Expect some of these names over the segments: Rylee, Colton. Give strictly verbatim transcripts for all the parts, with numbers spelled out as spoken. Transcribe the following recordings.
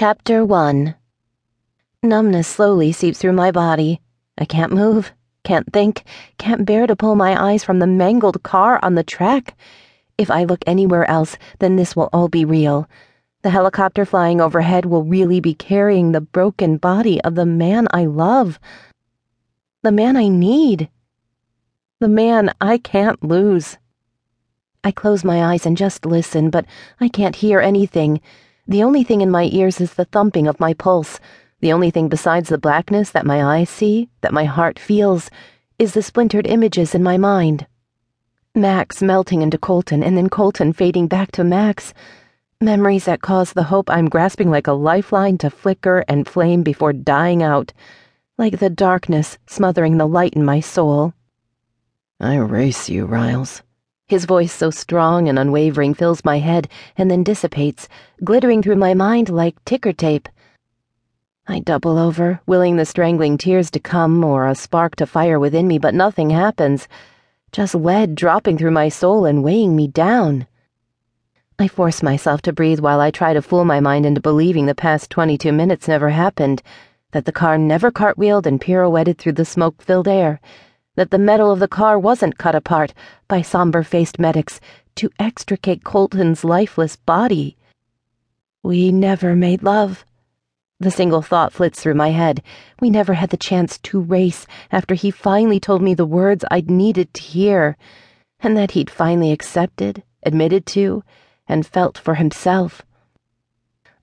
Chapter one. Numbness slowly seeps through my body. I can't move, can't think, can't bear to pull my eyes from the mangled car on the track. If I look anywhere else, then this will all be real. The helicopter flying overhead will really be carrying the broken body of the man I love. The man I need. The man I can't lose. I close my eyes and just listen, but I can't hear anything. The only thing in my ears is the thumping of my pulse. The only thing besides the blackness that my eyes see, that my heart feels, is the splintered images in my mind. Max melting into Colton, and then Colton fading back to Max. Memories that cause the hope I'm grasping like a lifeline to flicker and flame before dying out, like the darkness smothering the light in my soul. I erase you, Ryles. His voice, so strong and unwavering, fills my head and then dissipates, glittering through my mind like ticker tape. I double over, willing the strangling tears to come or a spark to fire within me, but nothing happens. Just lead dropping through my soul and weighing me down. I force myself to breathe while I try to fool my mind into believing the past twenty-two minutes never happened, that the car never cartwheeled and pirouetted through the smoke-filled air, that the metal of the car wasn't cut apart by somber-faced medics to extricate Colton's lifeless body. We never made love. The single thought flits through my head. We never had the chance to race after he finally told me the words I'd needed to hear, and that he'd finally accepted, admitted to, and felt for himself.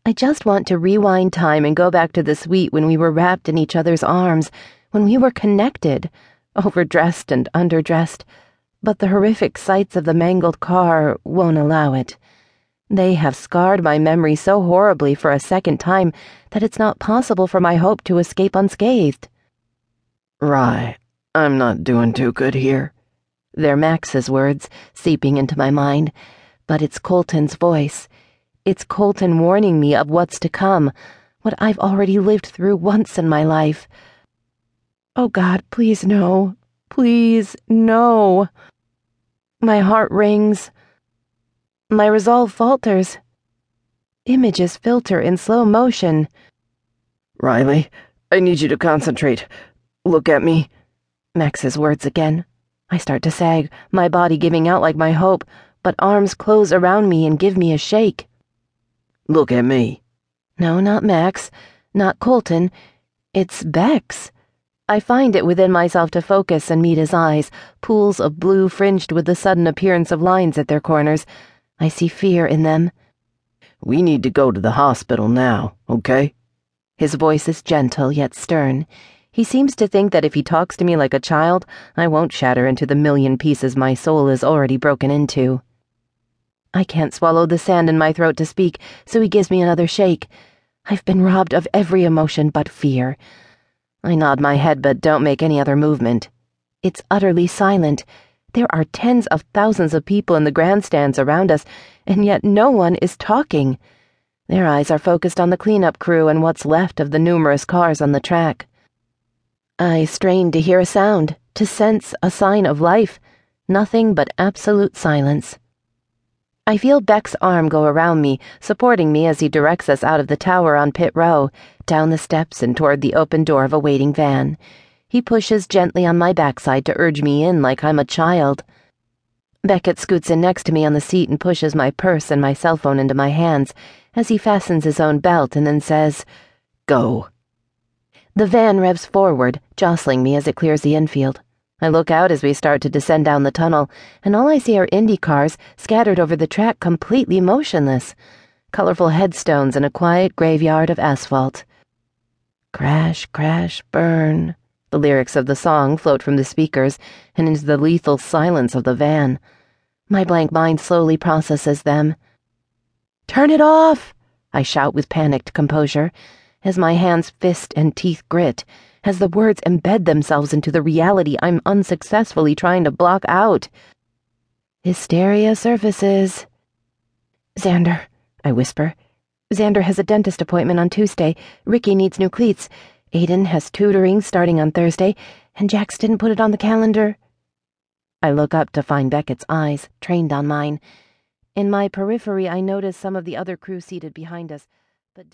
I just want to rewind time and go back to the suite when we were wrapped in each other's arms, when we were connected, overdressed and underdressed, but the horrific sights of the mangled car won't allow it. They have scarred my memory so horribly for a second time that it's not possible for my hope to escape unscathed. Rye, I'm not doing too good here. They're Max's words, seeping into my mind, but it's Colton's voice. It's Colton warning me of what's to come, what I've already lived through once in my life. Oh God, please no. Please no. My heart rings. My resolve falters. Images filter in slow motion. Rylee, I need you to concentrate. Look at me. Max's words again. I start to sag, my body giving out like my hope, but arms close around me and give me a shake. Look at me. No, not Max. Not Colton. It's Bex. I find it within myself to focus and meet his eyes, pools of blue fringed with the sudden appearance of lines at their corners. I see fear in them. We need to go to the hospital now, okay? His voice is gentle yet stern. He seems to think that if he talks to me like a child, I won't shatter into the million pieces my soul is already broken into. I can't swallow the sand in my throat to speak, so he gives me another shake. I've been robbed of every emotion but fear. I nod my head but don't make any other movement. It's utterly silent. There are tens of thousands of people in the grandstands around us, and yet no one is talking. Their eyes are focused on the cleanup crew and what's left of the numerous cars on the track. I strain to hear a sound, to sense a sign of life. Nothing but absolute silence. I feel Beck's arm go around me, supporting me as he directs us out of the tower on pit row, down the steps and toward the open door of a waiting van. He pushes gently on my backside to urge me in like I'm a child. Beckett scoots in next to me on the seat and pushes my purse and my cell phone into my hands as he fastens his own belt and then says, "Go." The van revs forward, jostling me as it clears the infield. I look out as we start to descend down the tunnel, and all I see are Indy cars scattered over the track completely motionless, colorful headstones in a quiet graveyard of asphalt. Crash, crash, burn. The lyrics of the song float from the speakers and into the lethal silence of the van. My blank mind slowly processes them. "Turn it off!" I shout with panicked composure, as my hands fist and teeth grit, as the words embed themselves into the reality I'm unsuccessfully trying to block out. Hysteria surfaces. "Xander," I whisper. "Xander has a dentist appointment on Tuesday. Ricky needs new cleats. Aiden has tutoring starting on Thursday, and Jax didn't put it on the calendar." I look up to find Beckett's eyes, trained on mine. In my periphery, I notice some of the other crew seated behind us, but don't...